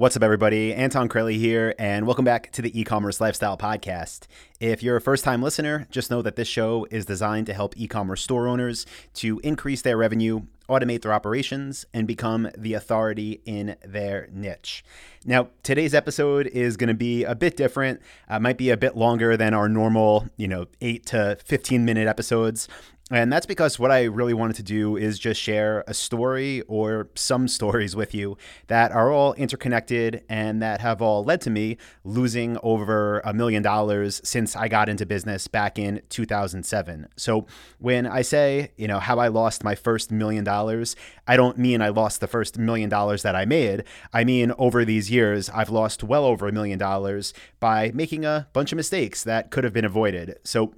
What's up, everybody? Anton Crelley here, and welcome back to the E-commerce Lifestyle Podcast. If you're a first-time listener, just know that this show is designed to help e-commerce store owners to increase their revenue, automate their operations, and become the authority in their niche. Now, today's episode is going to be a bit different. Might be a bit longer than our normal, 8 to 15-minute episodes. And that's because what I really wanted to do is just share a story or some stories with you that are all interconnected and that have all led to me losing over $1 million since I got into business back in 2007. So when I say, how I lost my first $1 million, I don't mean I lost the first $1 million that I made. I mean, over these years, I've lost well over $1 million by making a bunch of mistakes that could have been avoided. So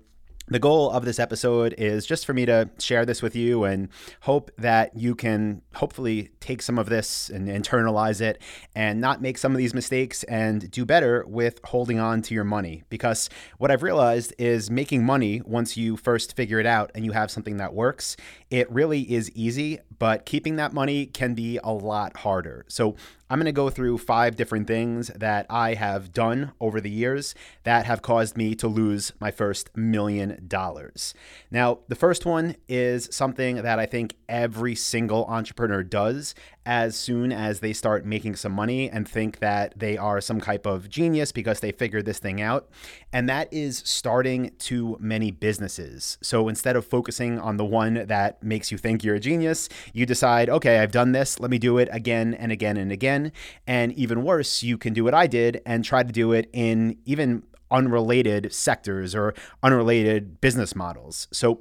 the goal of this episode is just for me to share this with you and hope that you can hopefully take some of this and internalize it and not make some of these mistakes and do better with holding on to your money. Because what I've realized is making money, once you first figure it out and you have something that works, it really is easy, but keeping that money can be a lot harder. So I'm going to go through 5 different things that I have done over the years that have caused me to lose my first $1 million. Now, the first one is something that I think every single entrepreneur does as soon as they start making some money and think that they are some type of genius because they figured this thing out. And that is starting too many businesses. So instead of focusing on the one that makes you think you're a genius, you decide, okay, I've done this, let me do it again and again and again. And even worse, you can do what I did and try to do it in even unrelated sectors or unrelated business models. So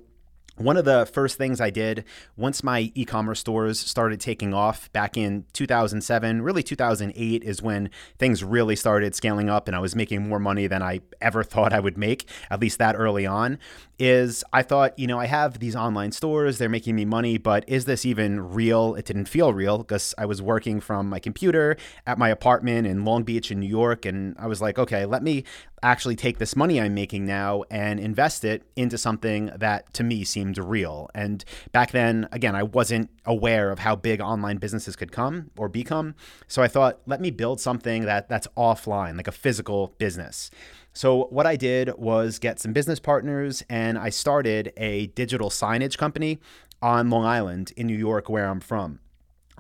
one of the first things I did once my e-commerce stores started taking off back in 2007, really 2008 is when things really started scaling up and I was making more money than I ever thought I would make, at least that early on, is I thought, I have these online stores, they're making me money, but is this even real? It didn't feel real because I was working from my computer at my apartment in Long Beach in New York, and I was like, okay, let me actually take this money I'm making now and invest it into something that to me seemed real. And back then, again, I wasn't aware of how big online businesses could come or become. So I thought, let me build something that's offline, like a physical business. So what I did was get some business partners and I started a digital signage company on Long Island in New York, where I'm from.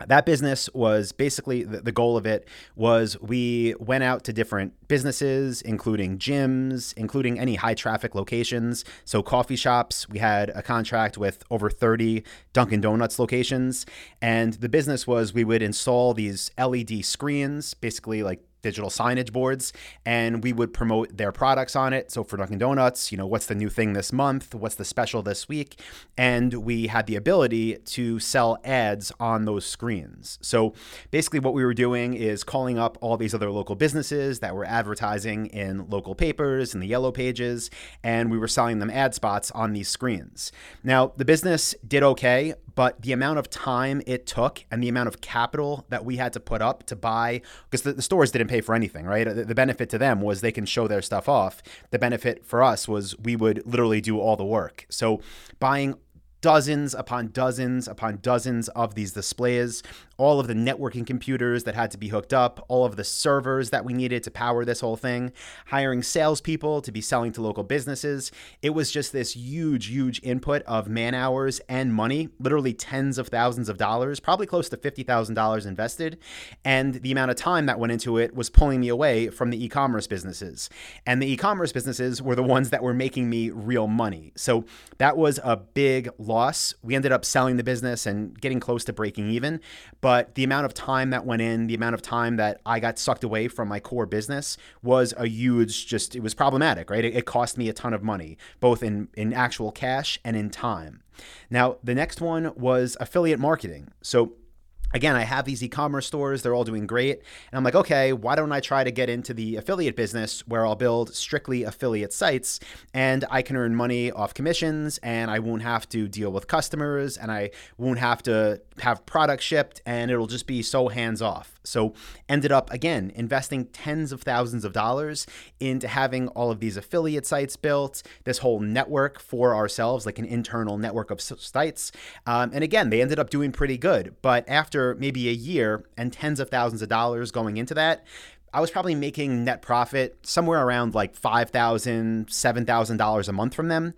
That business was basically, the goal of it was we went out to different businesses, including gyms, including any high traffic locations. So coffee shops, we had a contract with over 30 Dunkin' Donuts locations. And the business was we would install these LED screens, basically like digital signage boards, and we would promote their products on it. So for Dunkin' Donuts, what's the new thing this month? What's the special this week? And we had the ability to sell ads on those screens. So basically what we were doing is calling up all these other local businesses that were advertising in local papers, in the yellow pages, and we were selling them ad spots on these screens. Now, the business did okay, but the amount of time it took and the amount of capital that we had to put up to buy, because the stores didn't pay for anything, right? The benefit to them was they can show their stuff off. The benefit for us was we would literally do all the work. So buying dozens upon dozens upon dozens of these displays, all of the networking computers that had to be hooked up, all of the servers that we needed to power this whole thing, hiring salespeople to be selling to local businesses. It was just this huge, huge input of man hours and money, literally tens of thousands of dollars, probably close to $50,000 invested. And the amount of time that went into it was pulling me away from the e-commerce businesses. And the e-commerce businesses were the ones that were making me real money. So that was a big loss. We ended up selling the business and getting close to breaking even, but the amount of time that went in, the amount of time that I got sucked away from my core business was a huge, it was problematic, right? It cost me a ton of money, both in actual cash and in time. Now, the next one was affiliate marketing. So again, I have these e-commerce stores, they're all doing great. And I'm like, okay, why don't I try to get into the affiliate business where I'll build strictly affiliate sites and I can earn money off commissions and I won't have to deal with customers and I won't have to have products shipped and it'll just be so hands off. So ended up, again, investing tens of thousands of dollars into having all of these affiliate sites built, this whole network for ourselves, like an internal network of sites. And again, they ended up doing pretty good. But after after maybe a year and tens of thousands of dollars going into that, I was probably making net profit somewhere around like $5,000, $7,000 a month from them.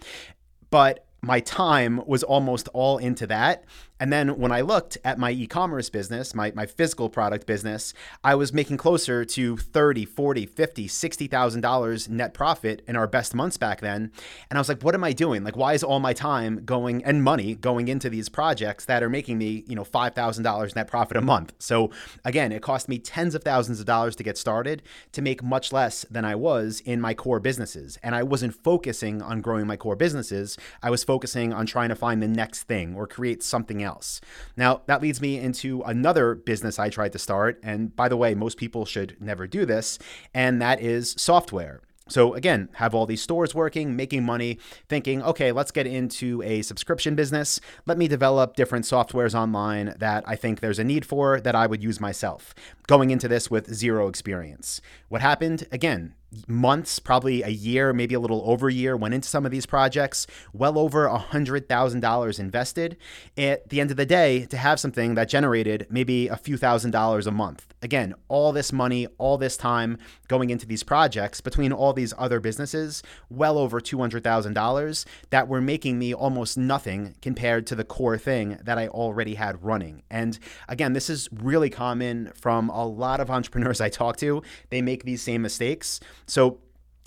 But my time was almost all into that. And then when I looked at my e-commerce business, my physical product business, I was making closer to $30,000, $40,000, $50,000, $60,000 net profit in our best months back then. And I was like, what am I doing? Like, why is all my time going and money going into these projects that are making me, you know, $5,000 net profit a month? So again, it cost me tens of thousands of dollars to get started to make much less than I was in my core businesses. And I wasn't focusing on growing my core businesses. I was focusing on trying to find the next thing or create something else. Now, that leads me into another business I tried to start. And by the way, most people should never do this. And that is software. So again, have all these stores working, making money, thinking, okay, let's get into a subscription business. Let me develop different softwares online that I think there's a need for that I would use myself. Going into this with zero experience. What happened? Again, months, probably a year, maybe a little over a year, went into some of these projects, well over $100,000 invested. At the end of the day, to have something that generated maybe a few $1,000s a month. Again, all this money, all this time going into these projects between all these other businesses, well over $200,000 that were making me almost nothing compared to the core thing that I already had running. And again, this is really common from a lot of entrepreneurs I talk to. They make these same mistakes. So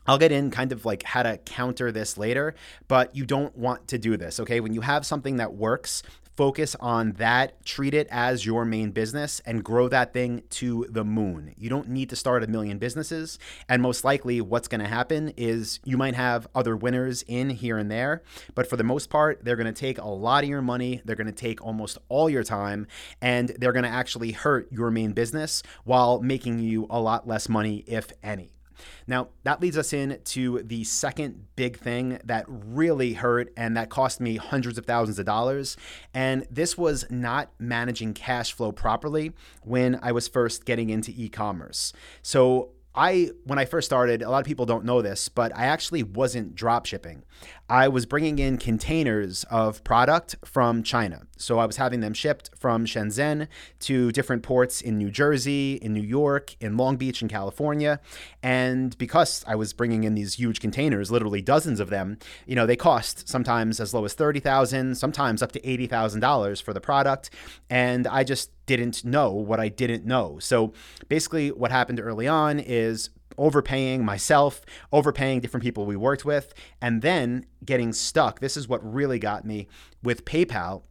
I'll get in kind of like how to counter this later, but you don't want to do this, okay? When you have something that works, focus on that, treat it as your main business, and grow that thing to the moon. You don't need to start a million businesses. And most likely what's going to happen is you might have other winners in here and there, but for the most part, they're going to take a lot of your money. They're going to take almost all your time, and they're going to actually hurt your main business while making you a lot less money, if any. Now, that leads us into the second big thing that really hurt and that cost me hundreds of thousands of dollars. And this was not managing cash flow properly when I was first getting into e-commerce. So when I first started, a lot of people don't know this, but I actually wasn't drop shipping. I was bringing in containers of product from China. So I was having them shipped from Shenzhen to different ports in New Jersey, in New York, in Long Beach, in California. And because I was bringing in these huge containers, literally dozens of them, you know, they cost sometimes as low as $30,000, sometimes up to $80,000 for the product. And I just didn't know what I didn't know. So basically what happened early on is overpaying myself, overpaying different people we worked with, and then getting stuck. This is what really got me with PayPal.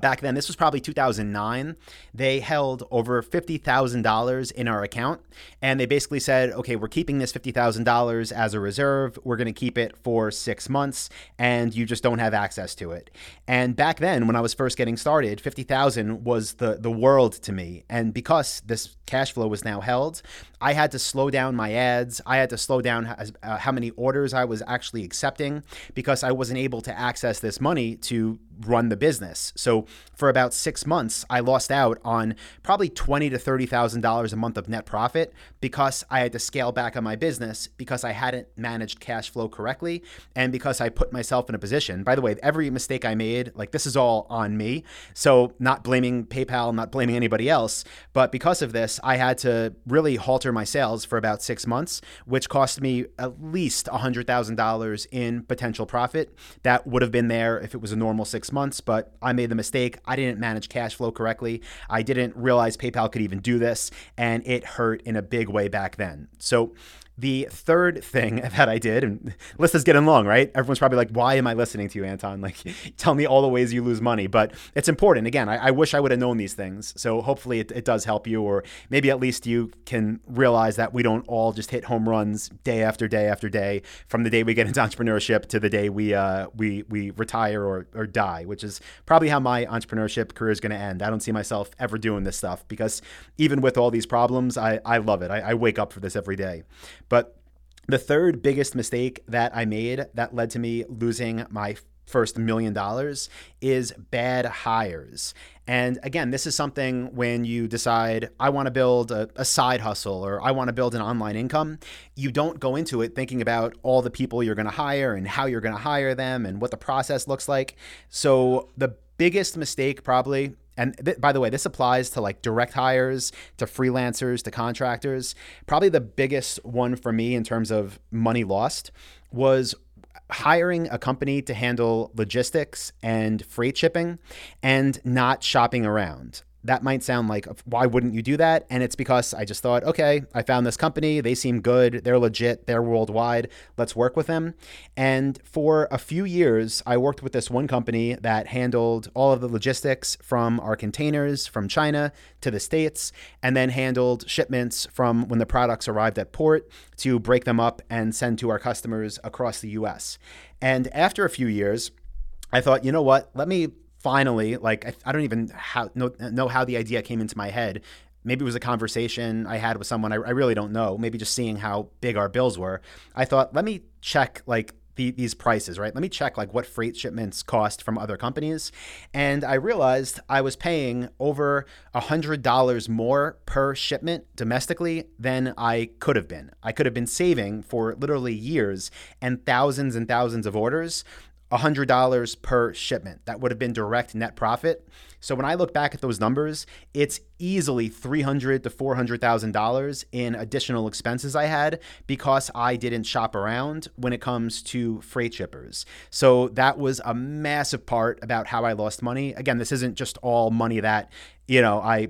Back then, this was probably 2009, they held over $50,000 in our account. And they basically said, okay, we're keeping this $50,000 as a reserve. We're going to keep it for 6 months, and you just don't have access to it. And back then, when I was first getting started, $50,000 was the world to me. And because this cash flow was now held, I had to slow down my ads. I had to slow down how many orders I was actually accepting because I wasn't able to access this money to run the business. So for about 6 months, I lost out on probably $20,000 to $30,000 a month of net profit because I had to scale back on my business because I hadn't managed cash flow correctly and because I put myself in a position. By the way, every mistake I made, like this is all on me. So not blaming PayPal, not blaming anybody else. But because of this, I had to really halter my sales for about 6 months, which cost me at least $100,000 in potential profit. That would have been there if it was a normal 6 months, but I made the mistake. I didn't manage cash flow correctly. I didn't realize PayPal could even do this, and it hurt in a big way back then. So the third thing that I did, and the list is getting long, right? Everyone's probably like, why am I listening to you, Anton? Like, tell me all the ways you lose money. But it's important. Again, I wish I would have known these things. So hopefully it does help you, or maybe at least you can realize that we don't all just hit home runs day after day after day from the day we get into entrepreneurship to the day we retire or die, which is probably how my entrepreneurship career is going to end. I don't see myself ever doing this stuff because even with all these problems, I love it. I wake up for this every day. But the third biggest mistake that I made that led to me losing my first $1 million is bad hires. And again, this is something when you decide, I want to build a side hustle or I want to build an online income, you don't go into it thinking about all the people you're going to hire and how you're going to hire them and what the process looks like. So the biggest mistake probably And by the way, this applies to like direct hires, to freelancers, to contractors. Probably the biggest one for me in terms of money lost was hiring a company to handle logistics and freight shipping and not shopping around. That might sound like, why wouldn't you do that? And it's because I just thought, okay, I found this company. They seem good. They're legit. They're worldwide. Let's work with them. And for a few years, I worked with this one company that handled all of the logistics from our containers from China to the States, and then handled shipments from when the products arrived at port to break them up and send to our customers across the US. And after a few years, I thought, you know what, let me finally, like, I don't even know how the idea came into my head. Maybe it was a conversation I had with someone. I really don't know. Maybe just seeing how big our bills were. I thought, let me check like these prices, right? Let me check like what freight shipments cost from other companies. And I realized I was paying over $100 more per shipment domestically than I could have been. I could have been saving for literally years and thousands of orders, $100 per shipment. That would have been direct net profit. So when I look back at those numbers, it's easily $300,000 to $400,000 in additional expenses I had because I didn't shop around when it comes to freight shippers. So that was a massive part about how I lost money. Again, this isn't just all money that, you know, I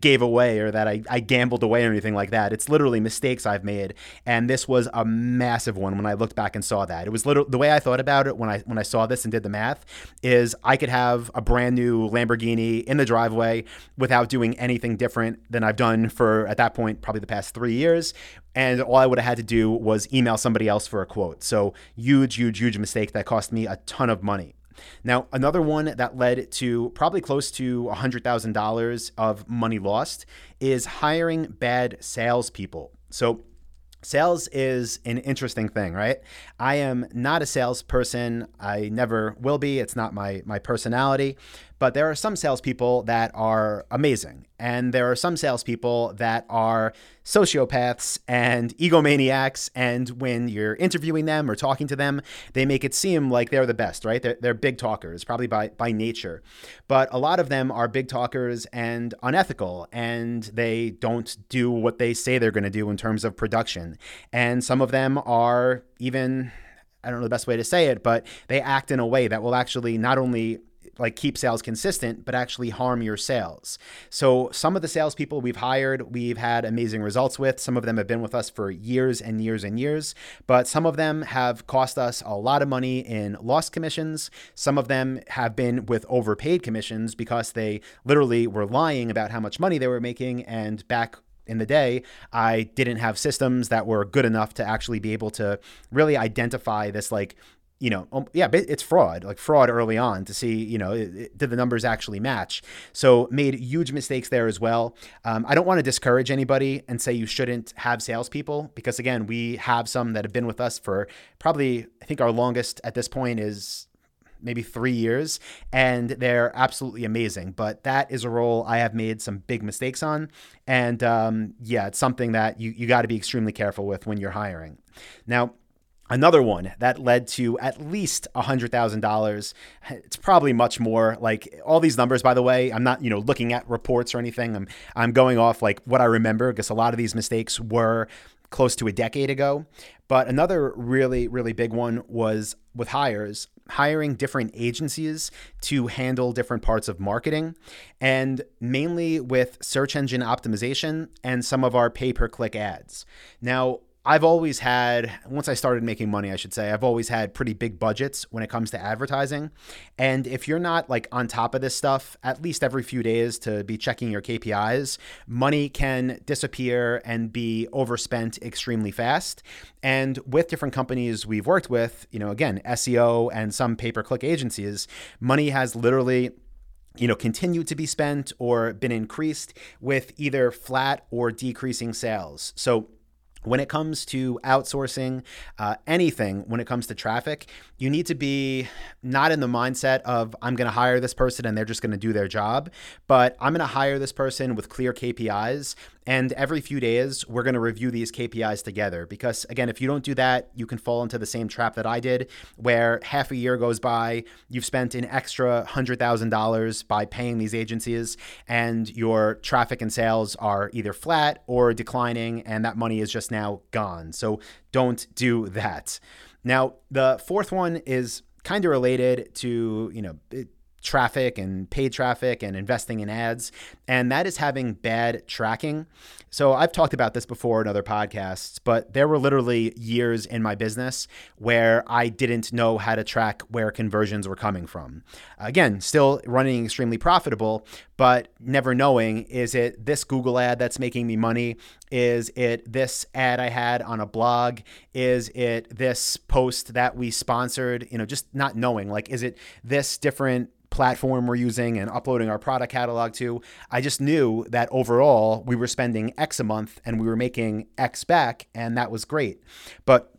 gave away or that I gambled away or anything like that. It's literally mistakes I've made. And this was a massive one when I looked back and saw that. It was literally, the way I thought about it when I saw this and did the math is I could have a brand new Lamborghini in the driveway without doing anything different than I've done for, at that point, probably the past 3 years. And all I would have had to do was email somebody else for a quote. So huge mistake that cost me a ton of money. Now, another one that led to probably close to $100,000 of money lost is hiring bad salespeople. So sales is an interesting thing, right? I am not a salesperson. I never will be. It's not my personality. But there are some salespeople that are amazing. And there are some salespeople that are sociopaths and egomaniacs. And when you're interviewing them or talking to them, they make it seem like they're the best, right? They're big talkers, probably by nature. But a lot of them are big talkers and unethical. And they don't do what they say they're going to do in terms of production. And some of them are even, I don't know the best way to say it, but they act in a way that will actually not only like keep sales consistent, but actually harm your sales. So some of the salespeople we've hired, we've had amazing results with. Some of them have been with us for years and years and years, but some of them have cost us a lot of money in lost commissions. Some of them have been with overpaid commissions because they literally were lying about how much money they were making. And back in the day, I didn't have systems that were good enough to actually be able to really identify this, like, you know, yeah, it's fraud, like fraud early on to see, you know, did the numbers actually match? So made huge mistakes there as well. I don't want to discourage anybody and say you shouldn't have salespeople because, again, we have some that have been with us for probably, I think our longest at this point is maybe 3 years, and they're absolutely amazing. But that is a role I have made some big mistakes on. And yeah, it's something that you got to be extremely careful with when you're hiring. Now, another one that led to at least $100,000. It's probably much more. Like all these numbers, by the way, I'm not, you know, looking at reports or anything. I'm going off like what I remember because a lot of these mistakes were close to a decade ago. But another really big one was with hires, hiring different agencies to handle different parts of marketing, and mainly with search engine optimization and some of our pay-per-click ads. Now, I've always had, once I started making money, I should say, I've always had pretty big budgets when it comes to advertising. And if you're not like on top of this stuff, at least every few days to be checking your KPIs, money can disappear and be overspent extremely fast. And with different companies we've worked with, you know, again, SEO and some pay-per-click agencies, money has literally, you know, continue to be spent or been increased with either flat or decreasing sales. So When it comes to outsourcing anything, when it comes to traffic, you need to be not in the mindset of I'm going to hire this person and they're just going to do their job, but I'm going to hire this person with clear KPIs. And every few days, we're going to review these KPIs together. Because again, if you don't do that, you can fall into the same trap that I did, where half a year goes by, you've spent an extra $100,000 by paying these agencies, and your traffic and sales are either flat or declining, and that money is just now gone. So don't do that. Now, the fourth one is kind of related to, traffic and paid traffic and investing in ads, and that is having bad tracking. So I've talked about this before in other podcasts, but there were literally years in my business where I didn't know how to track where conversions were coming from. Again, still running extremely profitable, but never knowing, is it this Google ad that's making me money? Is it this ad I had on a blog? Is it this post that we sponsored? Just not knowing, is it this different platform we're using and uploading our product catalog to? I just knew that overall we were spending X a month and we were making X back, and that was great. But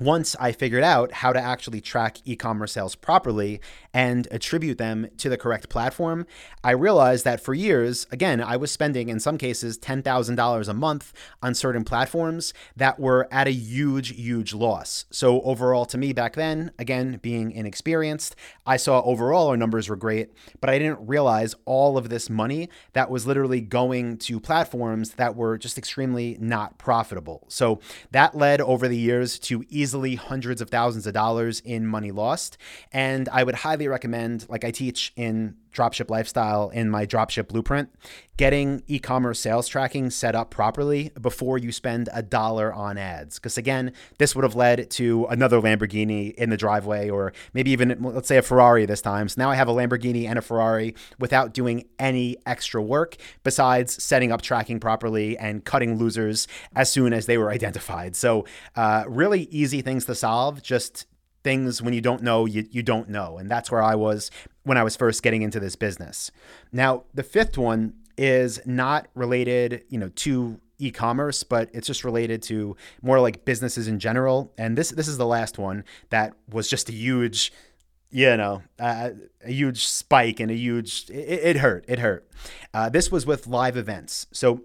once I figured out how to actually track e-commerce sales properly and attribute them to the correct platform, I realized that for years, again, I was spending in some cases $10,000 a month on certain platforms that were at a huge, huge loss. So overall to me back then, again, being inexperienced, I saw overall our numbers were great, but I didn't realize all of this money that was literally going to platforms that were just extremely not profitable. So that led over the years to easily hundreds of thousands of dollars in money lost. And I would highly recommend, like I teach in Dropship Lifestyle in my Dropship Blueprint, getting e-commerce sales tracking set up properly before you spend $1 on ads. Because again, this would have led to another Lamborghini in the driveway, or maybe even, let's say, a Ferrari this time. So now I have a Lamborghini and a Ferrari without doing any extra work besides setting up tracking properly and cutting losers as soon as they were identified. So really easy things to solve, just things when you don't know, you don't know. And that's where I was when I was first getting into this business. Now, the fifth one is not related, to e-commerce, but it's just related to more like businesses in general. And this is the last one that was just a huge, a huge spike and a huge, it hurt. This was with live events. So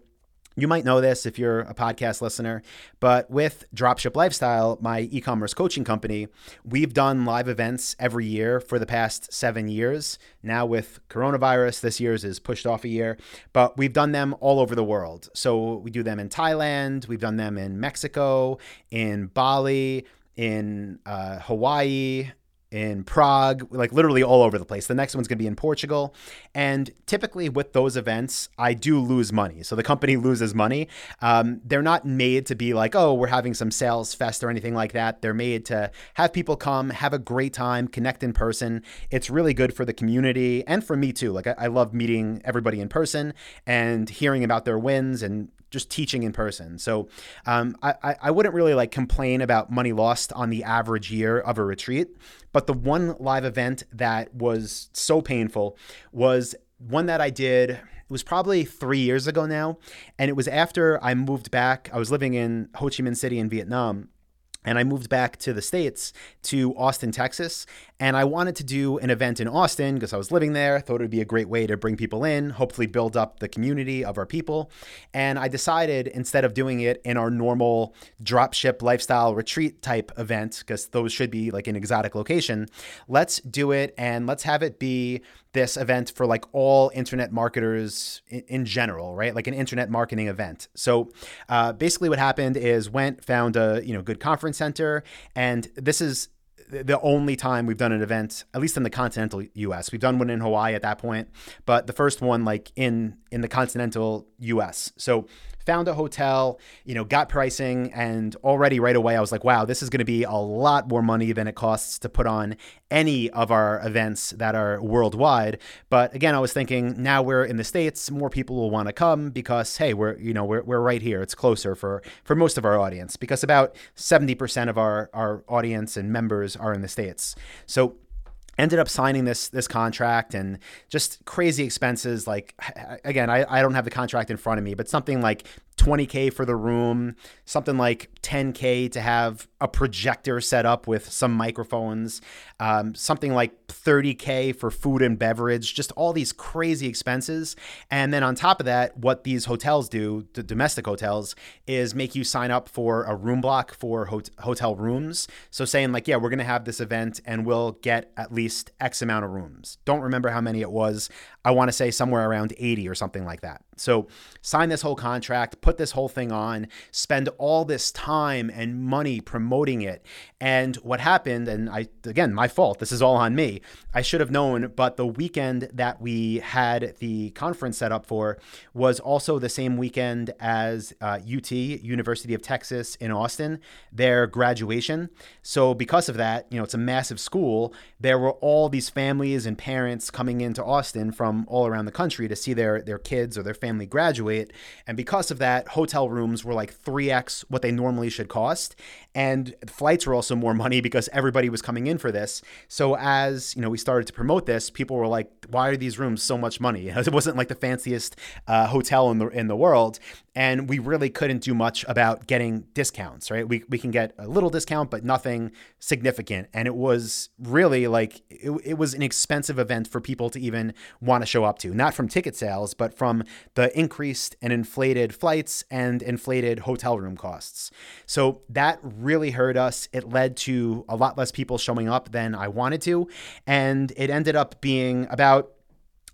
you might know this if you're a podcast listener, but with Dropship Lifestyle, my e-commerce coaching company, we've done live events every year for the past 7 years. Now with coronavirus, this year's is pushed off a year, but we've done them all over the world. So we do them in Thailand, we've done them in Mexico, in Bali, in Hawaii, in Prague, literally all over the place. The next one's going to be in Portugal. And typically with those events, I do lose money. So the company loses money. They're not made to be we're having some sales fest or anything like that. They're made to have people come, have a great time, connect in person. It's really good for the community and for me too. I love meeting everybody in person and hearing about their wins and just teaching in person. So I wouldn't really complain about money lost on the average year of a retreat. But the one live event that was so painful was one that I did, it was probably 3 years ago now. And it was after I moved back. I was living in Ho Chi Minh City in Vietnam. And I moved back to the States, to Austin, Texas. And I wanted to do an event in Austin because I was living there, thought it would be a great way to bring people in, hopefully build up the community of our people. And I decided instead of doing it in our normal Dropship Lifestyle retreat type event, because those should be an exotic location, let's do it and let's have it be this event for all internet marketers in general, right? An internet marketing event. So basically what happened is found a good conference center, and this is the only time we've done an event, at least in the continental US. We've done one in Hawaii at that point, but the first one in the continental US. So found a hotel, got pricing, and already right away I was wow, this is going to be a lot more money than it costs to put on any of our events that are worldwide. But again, I was thinking, now we're in the States, more people will want to come because hey, we're right here. It's closer for most of our audience, because about 70% of our audience and members are in the States. So ended up signing this contract, and just crazy expenses. Again, I don't have the contract in front of me, but something like $20K for the room, something like $10K to have a projector set up with some microphones, something like $30K for food and beverage, just all these crazy expenses. And then on top of that, what these hotels do, the domestic hotels, is make you sign up for a room block for hotel rooms. So saying like, yeah, we're going to have this event and we'll get at least X amount of rooms. Don't remember how many it was. I want to say somewhere around 80 or something like that. So sign this whole contract, put this whole thing on, spend all this time and money promoting it. And what happened, and again, my fault, this is all on me. I should have known, but the weekend that we had the conference set up for was also the same weekend as UT, University of Texas in Austin, their graduation. So because of that, it's a massive school. There were all these families and parents coming into Austin from all around the country to see their kids or their family graduate. And because of that, hotel rooms were like 3x what they normally should cost. And flights were also more money because everybody was coming in for this. So as we started to promote this, people were like, why are these rooms so much money? It wasn't like the fanciest hotel in the world. And we really couldn't do much about getting discounts, right? We can get a little discount, but nothing significant. And it was really like, it was an expensive event for people to even want to show up to, not from ticket sales, but from the increased and inflated flights and inflated hotel room costs. So that really hurt us. It led to a lot less people showing up than I wanted to. And it ended up being about,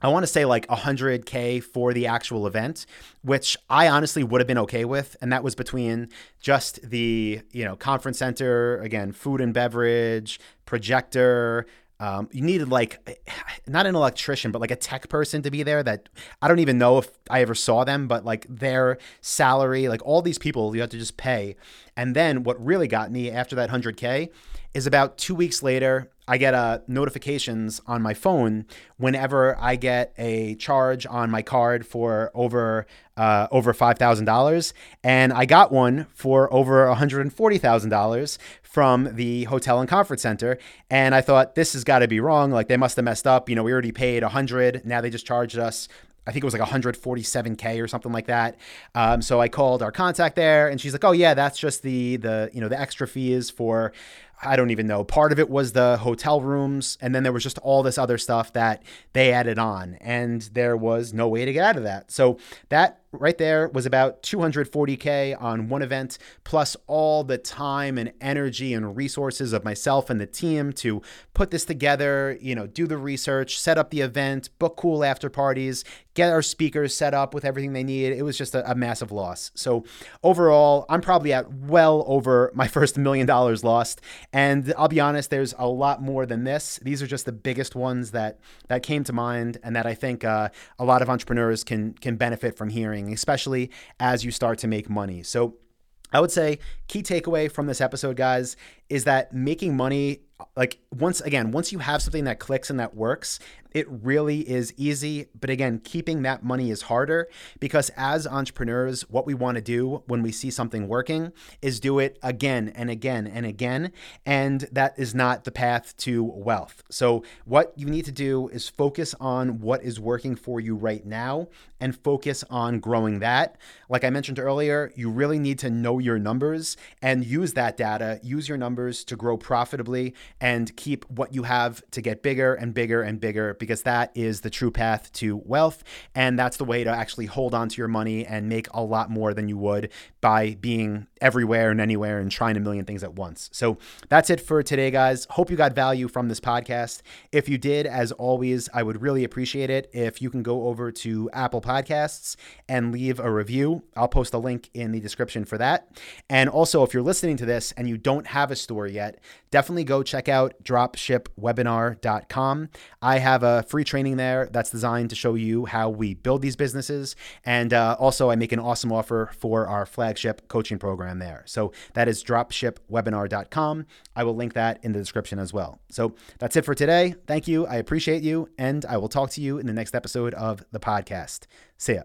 I want to say like $100K for the actual event, which I honestly would have been okay with. And that was between just the, conference center, again, food and beverage, projector. You needed like, not an electrician, but like a tech person to be there that I don't even know if I ever saw them, but like their salary, like all these people you have to just pay. And then what really got me after that $100K is about 2 weeks later, I get notifications on my phone whenever I get a charge on my card for over $5,000. And I got one for over $140,000 from the hotel and conference center. And I thought, this has got to be wrong. Like they must have messed up. We already paid $100. Now they just charged us, I think it was like $147K or something like that. So I called our contact there and she's like, oh yeah, that's just the extra fees for, I don't even know. Part of it was the hotel rooms. And then there was just all this other stuff that they added on. And there was no way to get out of that. So that right there was about $240K on one event, plus all the time and energy and resources of myself and the team to put this together, do the research, set up the event, book cool after parties, get our speakers set up with everything they need. It was just a massive loss. So overall, I'm probably at well over my first $1 million lost. And I'll be honest, there's a lot more than this. These are just the biggest ones that came to mind and that I think a lot of entrepreneurs can benefit from hearing, especially as you start to make money. So I would say key takeaway from this episode, guys, is that making money, like once you have something that clicks and that works, it really is easy. But again, keeping that money is harder because as entrepreneurs, what we want to do when we see something working is do it again and again and again. And that is not the path to wealth. So what you need to do is focus on what is working for you right now and focus on growing that. Like I mentioned earlier, you really need to know your numbers and use that data, use your numbers to grow profitably and keep what you have to get bigger and bigger and bigger, because that is the true path to wealth. And that's the way to actually hold on to your money and make a lot more than you would by being everywhere and anywhere and trying a million things at once. So that's it for today, guys. Hope you got value from this podcast. If you did, as always, I would really appreciate it if you can go over to Apple Podcasts and leave a review. I'll post a link in the description for that. And also, if you're listening to this and you don't have a store yet, definitely go check out dropshipwebinar.com. I have a free training there that's designed to show you how we build these businesses. And also, I make an awesome offer for our flagship coaching program there. So that is dropshipwebinar.com. I will link that in the description as well. So that's it for today. Thank you. I appreciate you. And I will talk to you in the next episode of the podcast. See ya.